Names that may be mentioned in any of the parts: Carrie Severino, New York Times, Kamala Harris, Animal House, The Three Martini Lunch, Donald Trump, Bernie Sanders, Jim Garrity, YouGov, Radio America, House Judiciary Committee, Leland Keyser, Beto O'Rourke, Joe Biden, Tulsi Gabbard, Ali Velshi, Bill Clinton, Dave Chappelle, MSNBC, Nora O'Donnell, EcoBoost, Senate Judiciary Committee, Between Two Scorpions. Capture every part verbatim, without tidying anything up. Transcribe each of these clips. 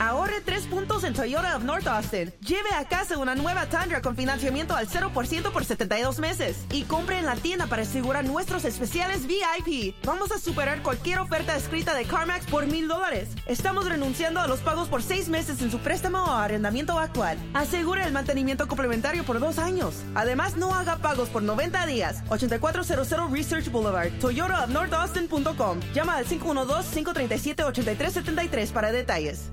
Ahorre tres puntos en Toyota of North Austin. Lleve a casa una nueva Tundra con financiamiento al cero por ciento por setenta y dos meses. Y compre en la tienda para asegurar nuestros especiales V I P. Vamos a superar cualquier oferta escrita de CarMax por mil dólares. Estamos renunciando a los pagos por seis meses en su préstamo o arrendamiento actual. Asegure el mantenimiento complementario por dos años. Además, no haga pagos por noventa días. ochenta y cuatro cero cero Research Boulevard, Toyota of North Austin punto com. Llama al cinco uno dos, cinco tres siete, ocho tres siete tres para detalles.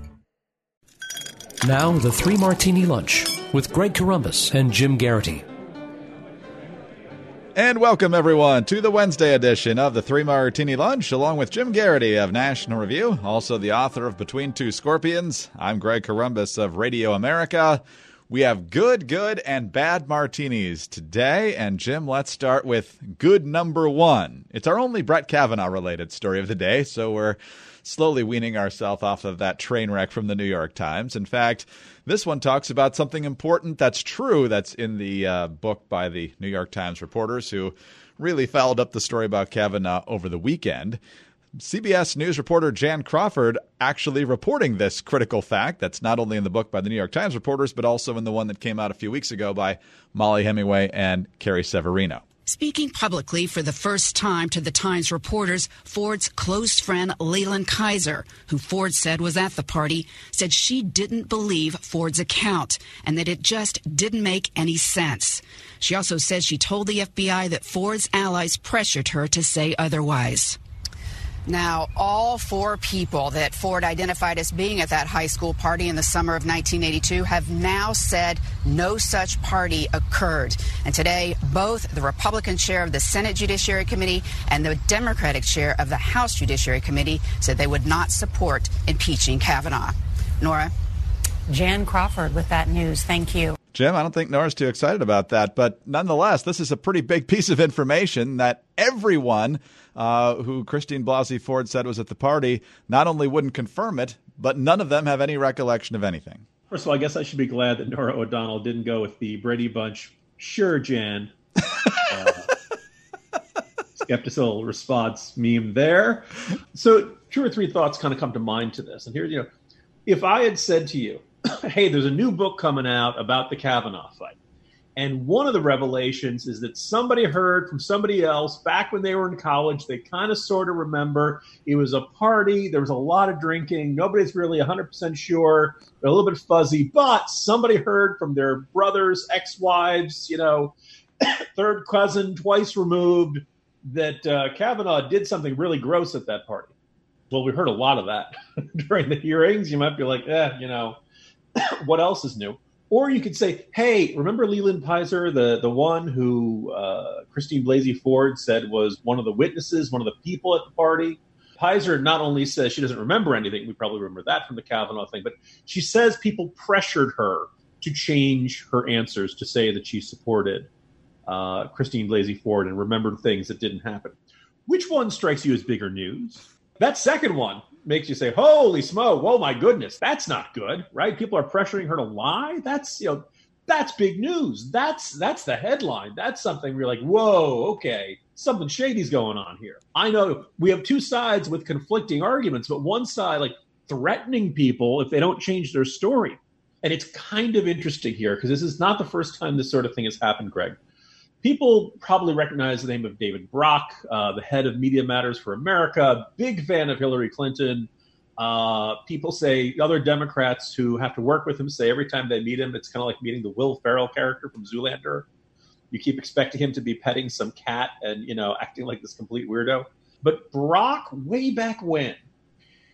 Now, The Three Martini Lunch with Greg Corombos and Jim Garrity. And welcome, everyone, to the Wednesday edition of The Three Martini Lunch, along with Jim Garrity of National Review, also the author of Between Two Scorpions. I'm Greg Corombos of Radio America. We have good, good, and bad martinis today. And, Jim, let's start with good number one. It's our only Brett Kavanaugh-related story of the day, so we're slowly weaning ourselves off of that train wreck from the New York Times. In fact, this one talks about something important that's true that's in the uh, book by the New York Times reporters who really fouled up the story about Kavanaugh over the weekend. C B S News reporter Jan Crawford actually reporting this critical fact that's not only in the book by the New York Times reporters, but also in the one that came out a few weeks ago by Molly Hemingway and Carrie Severino. Speaking publicly for the first time to the Times reporters, Ford's close friend Leland Keyser, who Ford said was at the party, said she didn't believe Ford's account and that it just didn't make any sense. She also said she told the F B I that Ford's allies pressured her to say otherwise. Now, all four people that Ford identified as being at that high school party in the summer of nineteen eighty-two have now said no such party occurred. And today, both the Republican chair of the Senate Judiciary Committee and the Democratic chair of the House Judiciary Committee said they would not support impeaching Kavanaugh. Nora? Jan Crawford with that news. Thank you. Jim, I don't think Nora's too excited about that, but nonetheless, this is a pretty big piece of information that everyone uh, who Christine Blasey Ford said was at the party not only wouldn't confirm it, but none of them have any recollection of anything. First of all, I guess I should be glad that Nora O'Donnell didn't go with the Brady Bunch, sure, Jan, uh, skeptical response meme there. So two or three thoughts kind of come to mind to this. And here, you know, if I had said to you, hey, there's a new book coming out about the Kavanaugh fight. And one of the revelations is that somebody heard from somebody else back when they were in college. They kind of sort of remember it was a party. There was a lot of drinking. Nobody's really one hundred percent sure. They're a little bit fuzzy. But somebody heard from their brothers, ex-wives, you know, third cousin, twice removed, that uh, Kavanaugh did something really gross at that party. Well, we heard a lot of that during the hearings. You might be like, eh, you know. What else is new? Or you could say, hey, remember Leland Keyser, the, the one who uh, Christine Blasey Ford said was one of the witnesses, one of the people at the party? Keyser not only says she doesn't remember anything, we probably remember that from the Kavanaugh thing, but she says people pressured her to change her answers to say that she supported uh, Christine Blasey Ford and remembered things that didn't happen. Which one strikes you as bigger news? That second one makes you say, holy smoke, whoa, my goodness, that's not good, right? People are pressuring her to lie. That's, you know, that's big news. That's that's the headline. That's something we're like, whoa, okay, something shady's going on here. I know we have two sides with conflicting arguments, but one side like threatening people if they don't change their story. And it's kind of interesting here because this is not the first time this sort of thing has happened, Greg. People probably recognize the name of David Brock, uh, the head of Media Matters for America, big fan of Hillary Clinton. Uh, people say other Democrats who have to work with him say every time they meet him, it's kind of like meeting the Will Ferrell character from Zoolander. You keep expecting him to be petting some cat and, you know, acting like this complete weirdo. But Brock, way back when,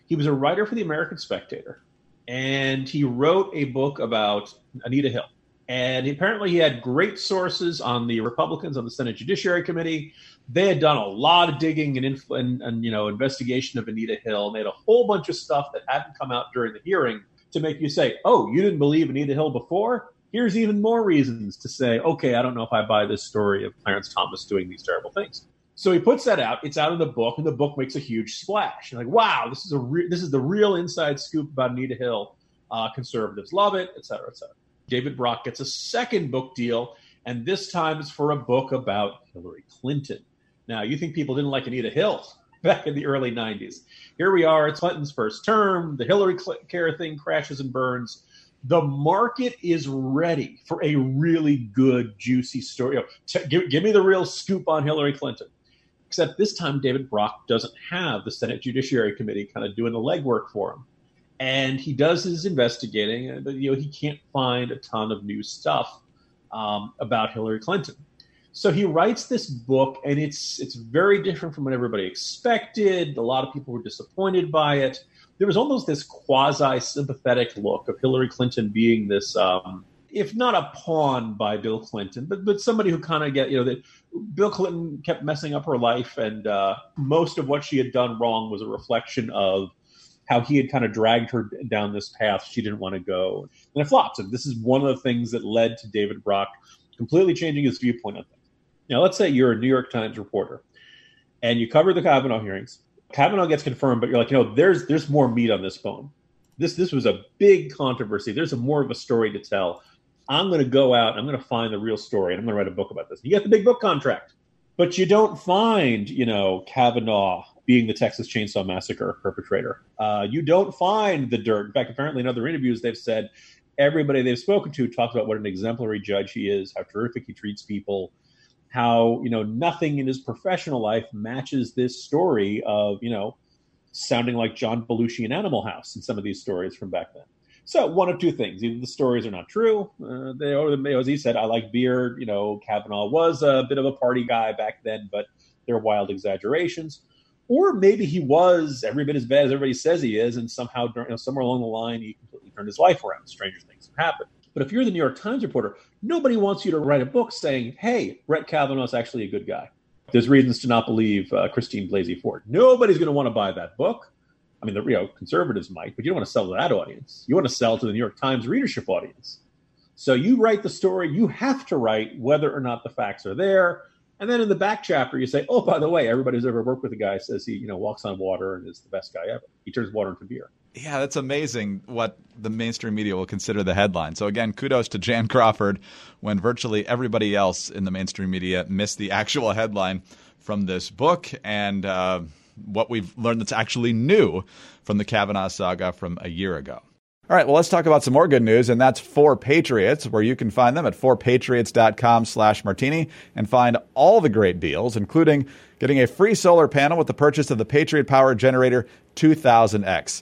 he was a writer for The American Spectator, and he wrote a book about Anita Hill. And apparently he had great sources on the Republicans on the Senate Judiciary Committee. They had done a lot of digging and, inf- and, and you know, investigation of Anita Hill. And they had a whole bunch of stuff that hadn't come out during the hearing to make you say, oh, you didn't believe Anita Hill before? Here's even more reasons to say, okay, I don't know if I buy this story of Clarence Thomas doing these terrible things. So he puts that out. It's out in the book, and the book makes a huge splash. You're like, wow, this is a re- this is the real inside scoop about Anita Hill. Uh, conservatives love it, et cetera, et cetera. David Brock gets a second book deal, and this time it's for a book about Hillary Clinton. Now, you think people didn't like Anita Hill. back in the early nineties. Here we are. It's Clinton's first term. The Hillary care thing crashes and burns. The market is ready for a really good, juicy story. You know, t- give, give me the real scoop on Hillary Clinton. Except this time, David Brock doesn't have the Senate Judiciary Committee kind of doing the legwork for him. And he does his investigating, but you know, he can't find a ton of new stuff um, about Hillary Clinton. So he writes this book, and it's it's very different from what everybody expected. A lot of people were disappointed by it. There was almost this quasi-sympathetic look of Hillary Clinton being this, um, if not a pawn by Bill Clinton, but but somebody who kind of get, you know, that Bill Clinton kept messing up her life, and uh, most of what she had done wrong was a reflection of how he had kind of dragged her down this path she didn't want to go. And it flopped. And this is one of the things that led to David Brock completely changing his viewpoint on things. Now, let's say you're a New York Times reporter and you cover the Kavanaugh hearings. Kavanaugh gets confirmed, but you're like, you know, there's there's more meat on this bone. This this was a big controversy. There's a more of a story to tell. I'm going to go out. I'm going to find the real story, and I'm going to write a book about this. You get the big book contract, but you don't find, you know, Kavanaugh being the Texas Chainsaw Massacre perpetrator. Uh, you don't find the dirt. In fact, apparently in other interviews, they've said everybody they've spoken to talks about what an exemplary judge he is, how terrific he treats people, how, you know, nothing in his professional life matches this story of, you know, sounding like John Belushi in Animal House in some of these stories from back then. So one of two things: either the stories are not true, uh, they, or as he said, I like beer, you know, Kavanaugh was a bit of a party guy back then, but they're wild exaggerations. Or maybe he was every bit as bad as everybody says he is, and somehow, you know, somewhere along the line, he completely turned his life around. Stranger things have happened. But if you're the New York Times reporter, nobody wants you to write a book saying, hey, Brett Kavanaugh is actually a good guy. There's reasons to not believe uh, Christine Blasey Ford. Nobody's going to want to buy that book. I mean, the you know, conservatives might, but you don't want to sell to that audience. You want to sell to the New York Times readership audience. So you write the story. You have to write whether or not the facts are there. And then in the back chapter, you say, oh, by the way, everybody who's ever worked with a guy says he, you know, walks on water and is the best guy ever. He turns water into beer. Yeah, that's amazing what the mainstream media will consider the headline. So again, kudos to Jan Crawford when virtually everybody else in the mainstream media missed the actual headline from this book. And uh, what we've learned that's actually new from the Kavanaugh saga from a year ago. All right, well, let's talk about some more good news, and that's four Patriots, where you can find them at four patriots dot com slash martini and find all the great deals, including getting a free solar panel with the purchase of the Patriot Power Generator two thousand X.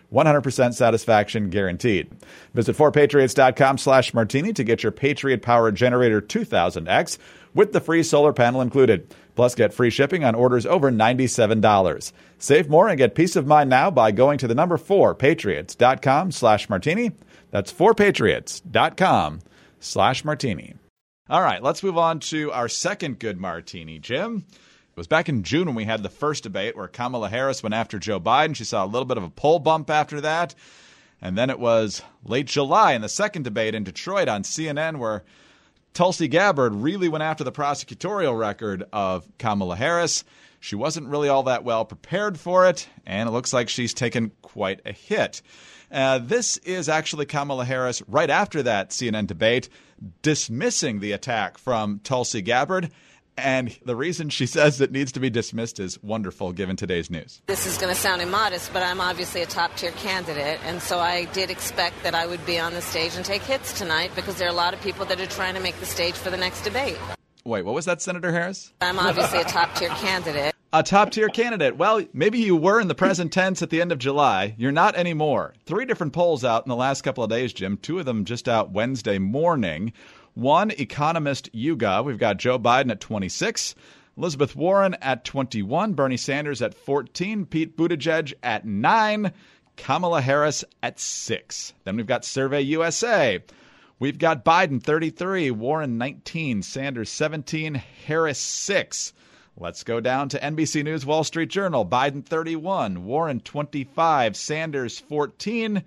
one hundred percent satisfaction guaranteed. Visit four patriots dot com slash martini to get your Patriot Power Generator two thousand X with the free solar panel included. Plus, get free shipping on orders over ninety-seven dollars. Save more and get peace of mind now by going to the number four patriots dot com slash martini. That's four patriots dot com slash martini. All right, let's move on to our second good martini, Jim. It was back in June when we had the first debate where Kamala Harris went after Joe Biden. She saw a little bit of a poll bump after that. And then it was late July in the second debate in Detroit on C N N where Tulsi Gabbard really went after the prosecutorial record of Kamala Harris. She wasn't really all that well prepared for it, and it looks like she's taken quite a hit. Uh, this is actually Kamala Harris right after that C N N debate dismissing the attack from Tulsi Gabbard. And the reason she says it needs to be dismissed is wonderful, given today's news. This is going to sound immodest, but I'm obviously a top-tier candidate. And so I did expect that I would be on the stage and take hits tonight because there are a lot of people that are trying to make the stage for the next debate. Wait, what was that, Senator Harris? I'm obviously a top-tier candidate. A top-tier candidate. Well, maybe you were in the present tense at the end of July. You're not anymore. Three different polls out in the last couple of days, Jim. Two of them just out Wednesday morning. One, Economist YouGov. We've got Joe Biden at twenty-six, Elizabeth Warren at twenty-one, Bernie Sanders at fourteen, Pete Buttigieg at nine, Kamala Harris at six. Then we've got Survey U S A. We've got Biden thirty-three, Warren nineteen, Sanders seventeen, Harris six. Let's go down to N B C News, Wall Street Journal. Biden thirty-one, Warren twenty-five, Sanders fourteen,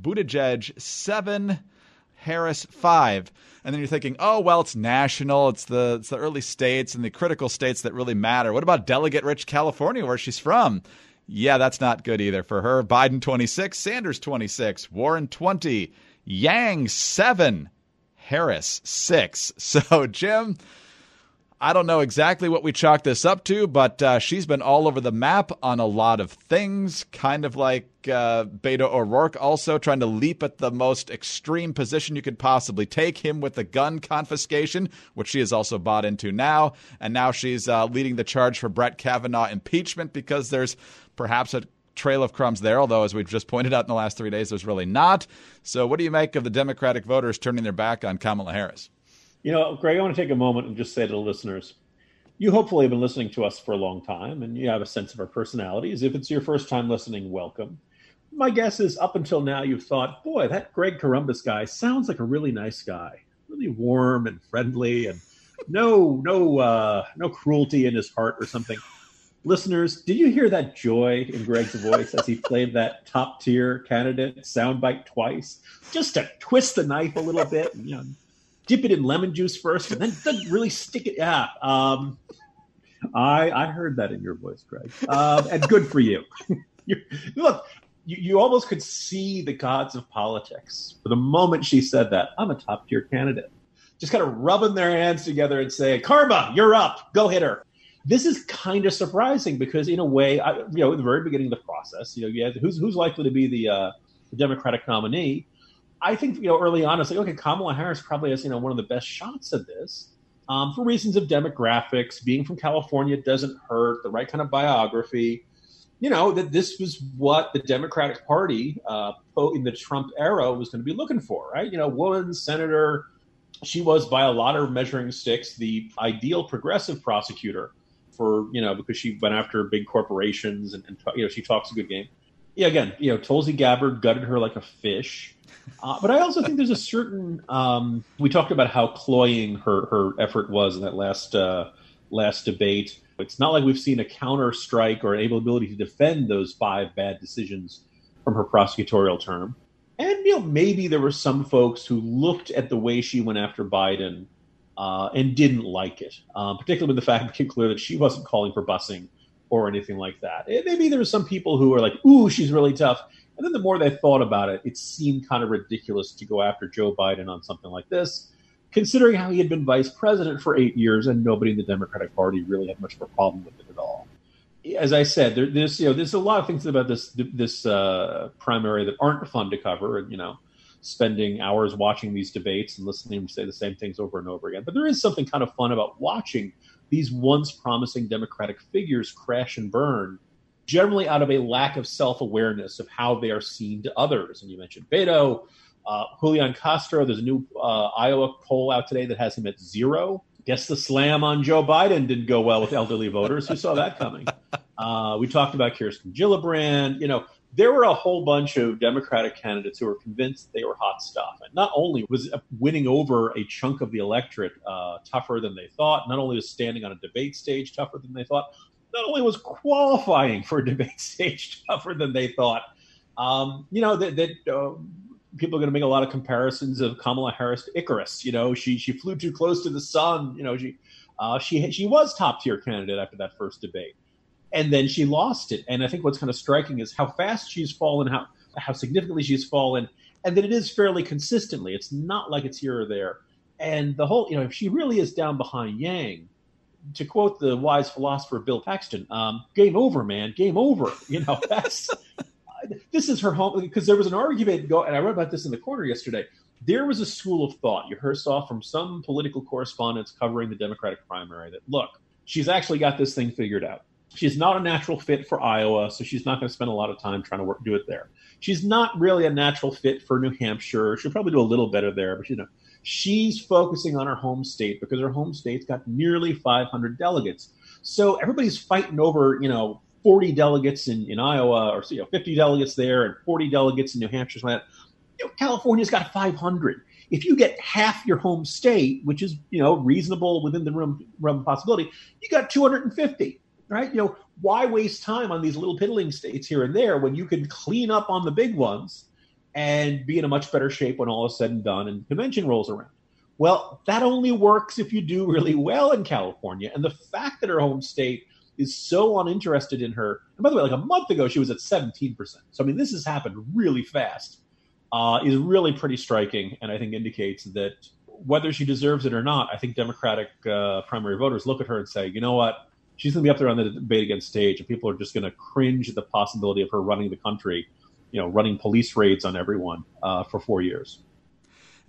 Buttigieg seven, Harris five. And then you're thinking, oh, well, it's national. It's the it's the early states and the critical states that really matter. What about delegate-rich California, where she's from? Yeah, that's not good either for her. Biden twenty-six, Sanders twenty-six, Warren twenty, Yang seven, Harris six. So, Jim, I don't know exactly what we chalked this up to, but uh, she's been all over the map on a lot of things, kind of like uh, Beto O'Rourke also, trying to leap at the most extreme position you could possibly take, him with the gun confiscation, which she has also bought into now. And now she's uh, leading the charge for Brett Kavanaugh impeachment because there's perhaps a trail of crumbs there, although, as we've just pointed out in the last three days, there's really not. So what do you make of the Democratic voters turning their back on Kamala Harris? You know, Greg, I want to take a moment and just say to the listeners, you hopefully have been listening to us for a long time and you have a sense of our personalities. If it's your first time listening, welcome. My guess is up until now you've thought, boy, that Greg Corombos guy sounds like a really nice guy, really warm and friendly and no, no, uh, no cruelty in his heart or something. Listeners, did you hear that joy in Greg's voice as he played that top-tier candidate soundbite twice? Just to twist the knife a little bit, and, you know, dip it in lemon juice first, and then, then really stick it. Yeah, um, I I heard that in your voice, Greg, um, and good for you. Look, you, you almost could see the gods of politics. For the moment she said that, I'm a top-tier candidate. Just kind of rubbing their hands together and saying, Karma, you're up. Go hit her. This is kind of surprising because, in a way, I, you know, at the very beginning of the process, you know, you had, who's who's likely to be the, uh, the Democratic nominee. I think, you know, early on, it's like, okay, Kamala Harris probably has, you know, one of the best shots at this um, for reasons of demographics. Being from California doesn't hurt, the right kind of biography. You know, that this was what the Democratic Party uh, in the Trump era was going to be looking for, right? You know, woman, senator, she was by a lot of measuring sticks the ideal progressive prosecutor for, you know, because she went after big corporations and, and you know, she talks a good game. Yeah, again, you know, Tulsi Gabbard gutted her like a fish. Uh, but I also think there's a certain um, – we talked about how cloying her, her effort was in that last uh, last debate. It's not like we've seen a counterstrike or an ability to defend those five bad decisions from her prosecutorial term. And, you know, maybe there were some folks who looked at the way she went after Biden uh, and didn't like it, uh, particularly when the fact became clear that she wasn't calling for busing or anything like that. It, maybe there were some people who were like, ooh, she's really tough. And then the more they thought about it, it seemed kind of ridiculous to go after Joe Biden on something like this, considering how he had been vice president for eight years and nobody in the Democratic Party really had much of a problem with it at all. As I said, there, there's you know there's a lot of things about this this uh, primary that aren't fun to cover, and you know spending hours watching these debates and listening to say the same things over and over again. But there is something kind of fun about watching these once promising Democratic figures crash and burn, generally out of a lack of self-awareness of how they are seen to others. And you mentioned Beto, uh, Julian Castro. There's a new uh, Iowa poll out today that has him at zero. Guess the slam on Joe Biden didn't go well with elderly voters. Who saw that coming? Uh, we talked about Kirsten Gillibrand. You know, there were a whole bunch of Democratic candidates who were convinced they were hot stuff. And not only was winning over a chunk of the electorate uh, tougher than they thought, not only was standing on a debate stage tougher than they thought, not only was qualifying for a debate stage tougher than they thought, um, you know, that, that uh, people are going to make a lot of comparisons of Kamala Harris to Icarus. You know, she she flew too close to the sun. You know, she uh, she she was top tier candidate after that first debate, and then she lost it. And I think what's kind of striking is how fast she's fallen, how how significantly she's fallen, and that it is fairly consistently. It's not like it's here or there. And the whole, you know, if she really is down behind Yang, to quote the wise philosopher Bill Paxton, um, game over, man, game over. You know, that's uh, this is her home, because there was an argument, go, and I read about this in the corner yesterday. There was a school of thought you heard saw from some political correspondents covering the Democratic primary that, look, she's actually got this thing figured out. She's not a natural fit for Iowa, so she's not going to spend a lot of time trying to work, do it there. She's not really a natural fit for New Hampshire. She'll probably do a little better there, but, you know, she's focusing on her home state because her home state's got nearly five hundred delegates. So everybody's fighting over, you know, forty delegates in, in Iowa, or you know, fifty delegates there and forty delegates in New Hampshire. You know, California's got five hundred. if you get half your home state, which is, you know, reasonable within the realm of possibility, you got two hundred fifty, right? You know, why waste time on these little piddling states here and there when you can clean up on the big ones and be in a much better shape when all is said and done and convention rolls around? Well, that only works if you do really well in California. And the fact that her home state is so uninterested in her. And by the way, like a month ago, she was at seventeen percent. So, I mean, this has happened really fast, uh, is really pretty striking. And I think indicates that whether she deserves it or not, I think Democratic uh, primary voters look at her and say, you know what, she's going to be up there on the debate against stage. And people are just going to cringe at the possibility of her running the country, you know, running police raids on everyone uh, for four years.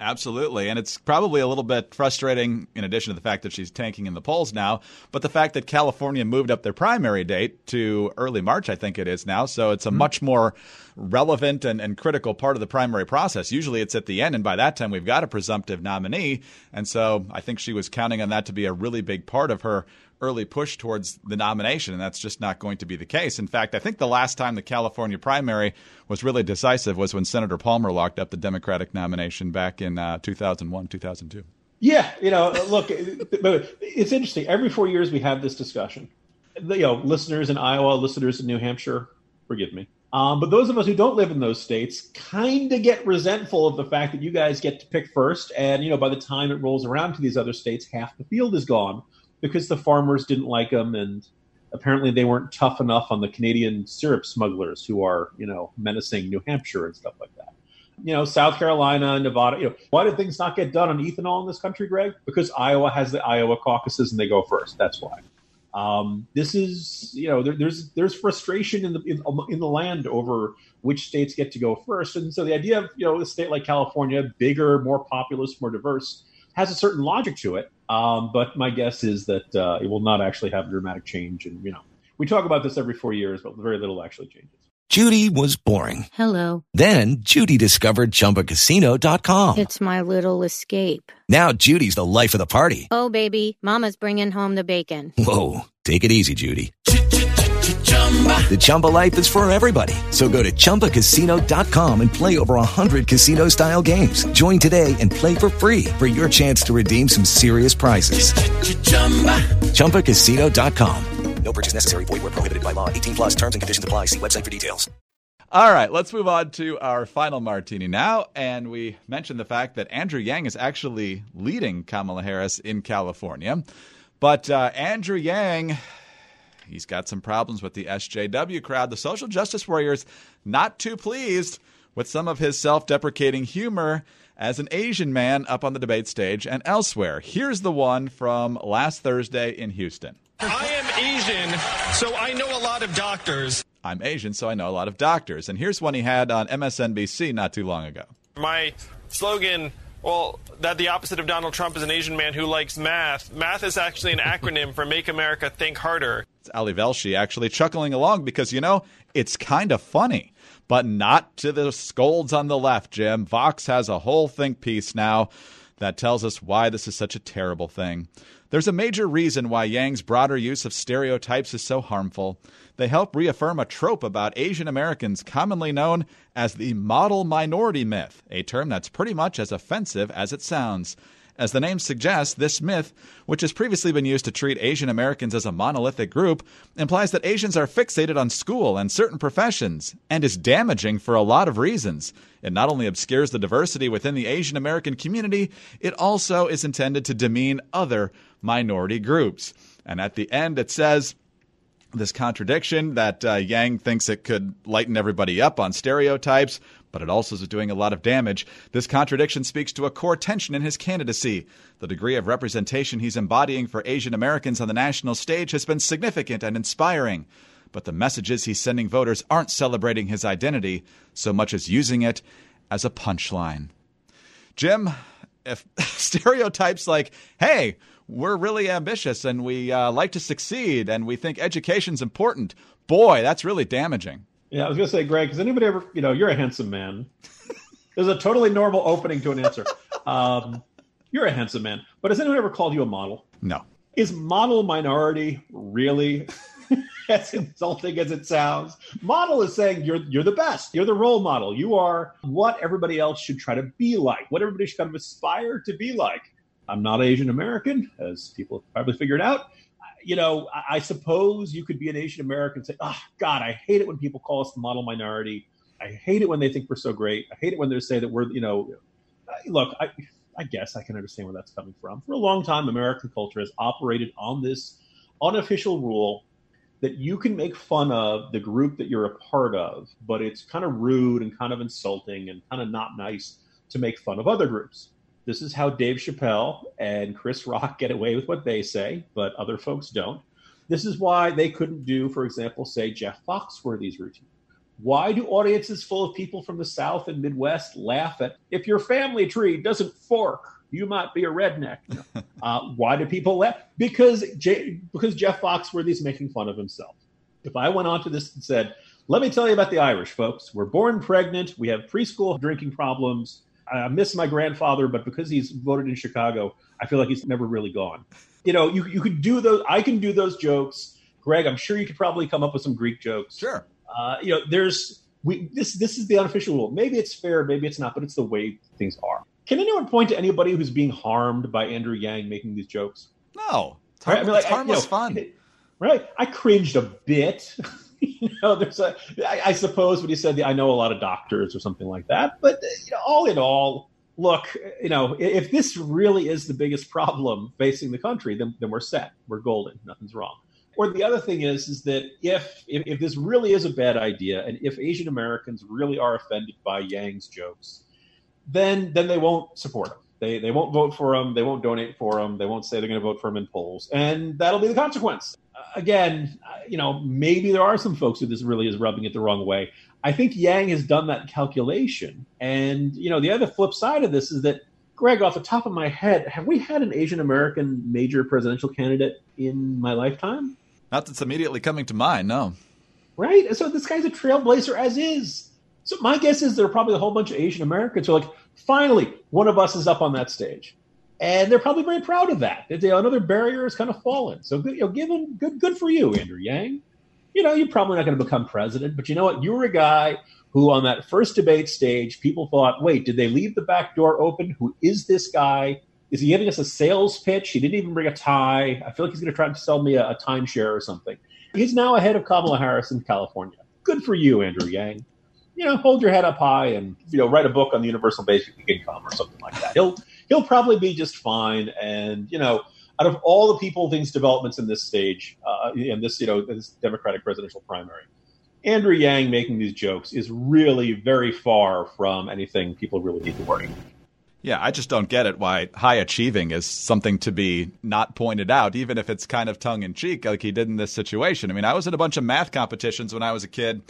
Absolutely. And it's probably a little bit frustrating, in addition to the fact that she's tanking in the polls now, but the fact that California moved up their primary date to early March, I think it is now. So it's a much more relevant and, and critical part of the primary process. Usually it's at the end, and by that time we've got a presumptive nominee. And so I think she was counting on that to be a really big part of her early push towards the nomination, and that's just not going to be the case. In fact, I think the last time the California primary was really decisive was when Senator Palmer locked up the Democratic nomination back in uh, two thousand one, two thousand two. Yeah, you know, look, it's interesting. Every four years we have this discussion. You know, listeners in Iowa, listeners in New Hampshire, forgive me. Um, but those of us who don't live in those states kind of get resentful of the fact that you guys get to pick first, and, you know, by the time it rolls around to these other states, half the field is gone, because the farmers didn't like them, and apparently they weren't tough enough on the Canadian syrup smugglers who are, you know, menacing New Hampshire and stuff like that. You know, South Carolina, Nevada, you know, why did things not get done on ethanol in this country, Greg? Because Iowa has the Iowa caucuses and they go first. That's why. Um, this is, you know, there, there's there's frustration in the in, in the land over which states get to go first. And so the idea of, you know, a state like California, bigger, more populous, more diverse, has a certain logic to it. Um, but my guess is that uh, it will not actually have a dramatic change. And, you know, we talk about this every four years, but very little actually changes. Judy was boring. Hello. Then Judy discovered Chumba Casino dot com. It's my little escape. Now Judy's the life of the party. Oh, baby, mama's bringing home the bacon. Whoa, take it easy, Judy. The Chumba life is for everybody. So go to Chumba Casino dot com and play over one hundred casino-style games. Join today and play for free for your chance to redeem some serious prizes. Ch-ch-chumba. Chumba Casino dot com. No purchase necessary. Void where prohibited by law. eighteen plus terms and conditions apply. See website for details. All right, let's move on to our final martini now. And we mentioned the fact that Andrew Yang is actually leading Kamala Harris in California. But uh, Andrew Yang... he's got some problems with the S J W crowd. The social justice warriors not too pleased with some of his self-deprecating humor as an Asian man up on the debate stage and elsewhere. Here's the one from last Thursday in Houston. I am Asian, so I know a lot of doctors. I'm Asian, so I know a lot of doctors. And here's one he had on M S N B C not too long ago. My slogan, well, that the opposite of Donald Trump is an Asian man who likes math. Math is actually an acronym for Make America Think Harder. It's Ali Velshi actually chuckling along because, you know, it's kind of funny, but not to the scolds on the left, Jim. Vox has a whole think piece now that tells us why this is such a terrible thing. There's a major reason why Yang's broader use of stereotypes is so harmful. They help reaffirm a trope about Asian Americans commonly known as the model minority myth, a term that's pretty much as offensive as it sounds. As the name suggests, this myth, which has previously been used to treat Asian Americans as a monolithic group, implies that Asians are fixated on school and certain professions, and is damaging for a lot of reasons. It not only obscures the diversity within the Asian American community, it also is intended to demean other minority groups. And at the end, it says this contradiction that uh, Yang thinks it could lighten everybody up on stereotypes, but it also is doing a lot of damage. This contradiction speaks to a core tension in his candidacy. The degree of representation he's embodying for Asian Americans on the national stage has been significant and inspiring, but the messages he's sending voters aren't celebrating his identity so much as using it as a punchline. Jim, if stereotypes like, hey, we're really ambitious and we uh, like to succeed and we think education's important, boy, that's really damaging. Yeah, I was going to say, Greg, has anybody ever, you know, you're a handsome man. There's a totally normal opening to an answer. Um, you're a handsome man. But has anyone ever called you a model? No. Is model minority really as insulting as it sounds. Model is saying you're you're the best. You're the role model. You are what everybody else should try to be like, what everybody should kind of aspire to be like. I'm not Asian American, as people have probably figured out. You know, I, I suppose you could be an Asian American and say, oh, God, I hate it when people call us the model minority. I hate it when they think we're so great. I hate it when they say that we're, you know, look, I, I guess I can understand where that's coming from. For a long time, American culture has operated on this unofficial rule that you can make fun of the group that you're a part of, but it's kind of rude and kind of insulting and kind of not nice to make fun of other groups. This is how Dave Chappelle and Chris Rock get away with what they say, but other folks don't. This is why they couldn't do, for example, say Jeff Foxworthy's routine. Why do audiences full of people from the South and Midwest laugh at, if your family tree doesn't fork, you might be a redneck? Uh, why do people laugh? Because J- because Jeff Foxworthy's making fun of himself. If I went on to this and said, let me tell you about the Irish, folks. We're born pregnant. We have preschool drinking problems. I miss my grandfather, but because he's voted in Chicago, I feel like he's never really gone. You know, you you could do those. I can do those jokes. Greg, I'm sure you could probably come up with some Greek jokes. Sure. Uh, you know, there's we this this is the unofficial rule. Maybe it's fair, maybe it's not, but it's the way things are. Can anyone point to anybody who's being harmed by Andrew Yang making these jokes? No, it's, har- right? I mean, like, it's harmless I, you know, fun, it, right? I cringed a bit. You know, there's a I, I suppose when he said, I know a lot of doctors or something like that. But you know, all in all, look, you know, if, if this really is the biggest problem facing the country, then then we're set. We're golden. Nothing's wrong. Or the other thing is, is that if, if if this really is a bad idea, and if Asian Americans really are offended by Yang's jokes, then then they won't support him. They they won't vote for him. They won't donate for him. They won't say they're going to vote for him in polls, and that'll be the consequence. Uh, again, uh, you know, maybe there are some folks who this really is rubbing it the wrong way. I think Yang has done that calculation, and you know, the other flip side of this is that, Greg, off the top of my head, have we had an Asian American major presidential candidate in my lifetime? Not that's immediately coming to mind, no. Right? So this guy's a trailblazer as is. So my guess is there are probably a whole bunch of Asian Americans who are like, finally, one of us is up on that stage. And they're probably very proud of that. They, another barrier has kind of fallen. So good, you know, given, good, good for you, Andrew Yang. You know, you're probably not going to become president, but you know what? You were a guy who on that first debate stage, people thought, wait, did they leave the back door open? Who is this guy? Is he giving us a sales pitch? He didn't even bring a tie. I feel like he's going to try to sell me a, a timeshare or something. He's now ahead of Kamala Harris in California. Good for you, Andrew Yang. You know, hold your head up high and, you know, write a book on the universal basic income or something like that. He'll he'll probably be just fine. And, you know, out of all the people, things, developments in this stage, uh, in this, you know, this Democratic presidential primary, Andrew Yang making these jokes is really very far from anything people really need to worry about. Yeah, I just don't get it why high achieving is something to be not pointed out, even if it's kind of tongue in cheek like he did in this situation. I mean, I was in a bunch of math competitions when I was a kid.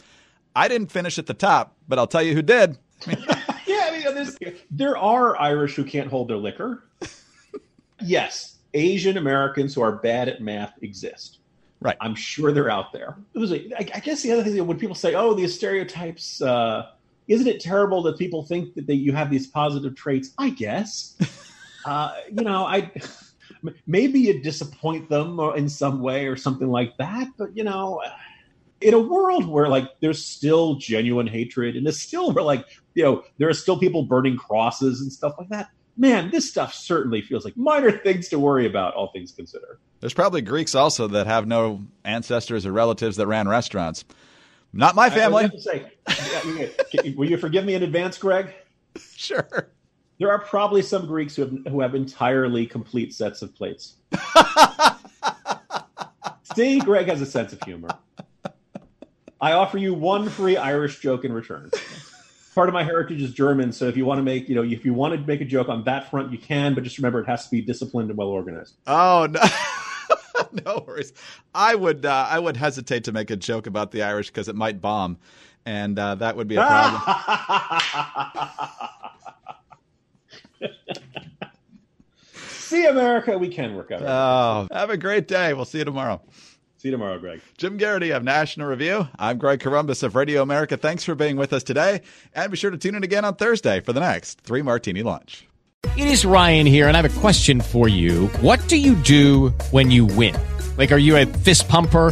I didn't finish at the top, but I'll tell you who did. I mean, yeah, I mean, there are Irish who can't hold their liquor. Yes, Asian Americans who are bad at math exist. Right. I'm sure they're out there. It was a, I guess the other thing is when people say, oh, these stereotypes uh, – isn't it terrible that people think that they, you have these positive traits? I guess, uh, you know, I maybe you disappoint them or in some way or something like that. But, you know, in a world where, like, there's still genuine hatred and it's still where, like, you know, there are still people burning crosses and stuff like that. Man, this stuff certainly feels like minor things to worry about, all things considered. There's probably Greeks also that have no ancestors or relatives that ran restaurants. Not my family. I was going to say, will you forgive me in advance, Greg? Sure. There are probably some Greeks who have, who have entirely complete sets of plates. See, Greg has a sense of humor. I offer you one free Irish joke in return. Part of my heritage is German, so if you want to make, you know, if you want to make a joke on that front, you can, but just remember it has to be disciplined and well organized. Oh no. No worries. I would uh, I would hesitate to make a joke about the Irish because it might bomb, and uh, that would be a problem. See, America, we can work out. Oh, have a great day. We'll see you tomorrow. See you tomorrow, Greg. Jim Garrity of National Review. I'm Greg Corombos of Radio America. Thanks for being with us today, and be sure to tune in again on Thursday for the next Three Martini Lunch. It is Ryan here, and I have a question for you. What do you do when you win? Like, are you a fist pumper?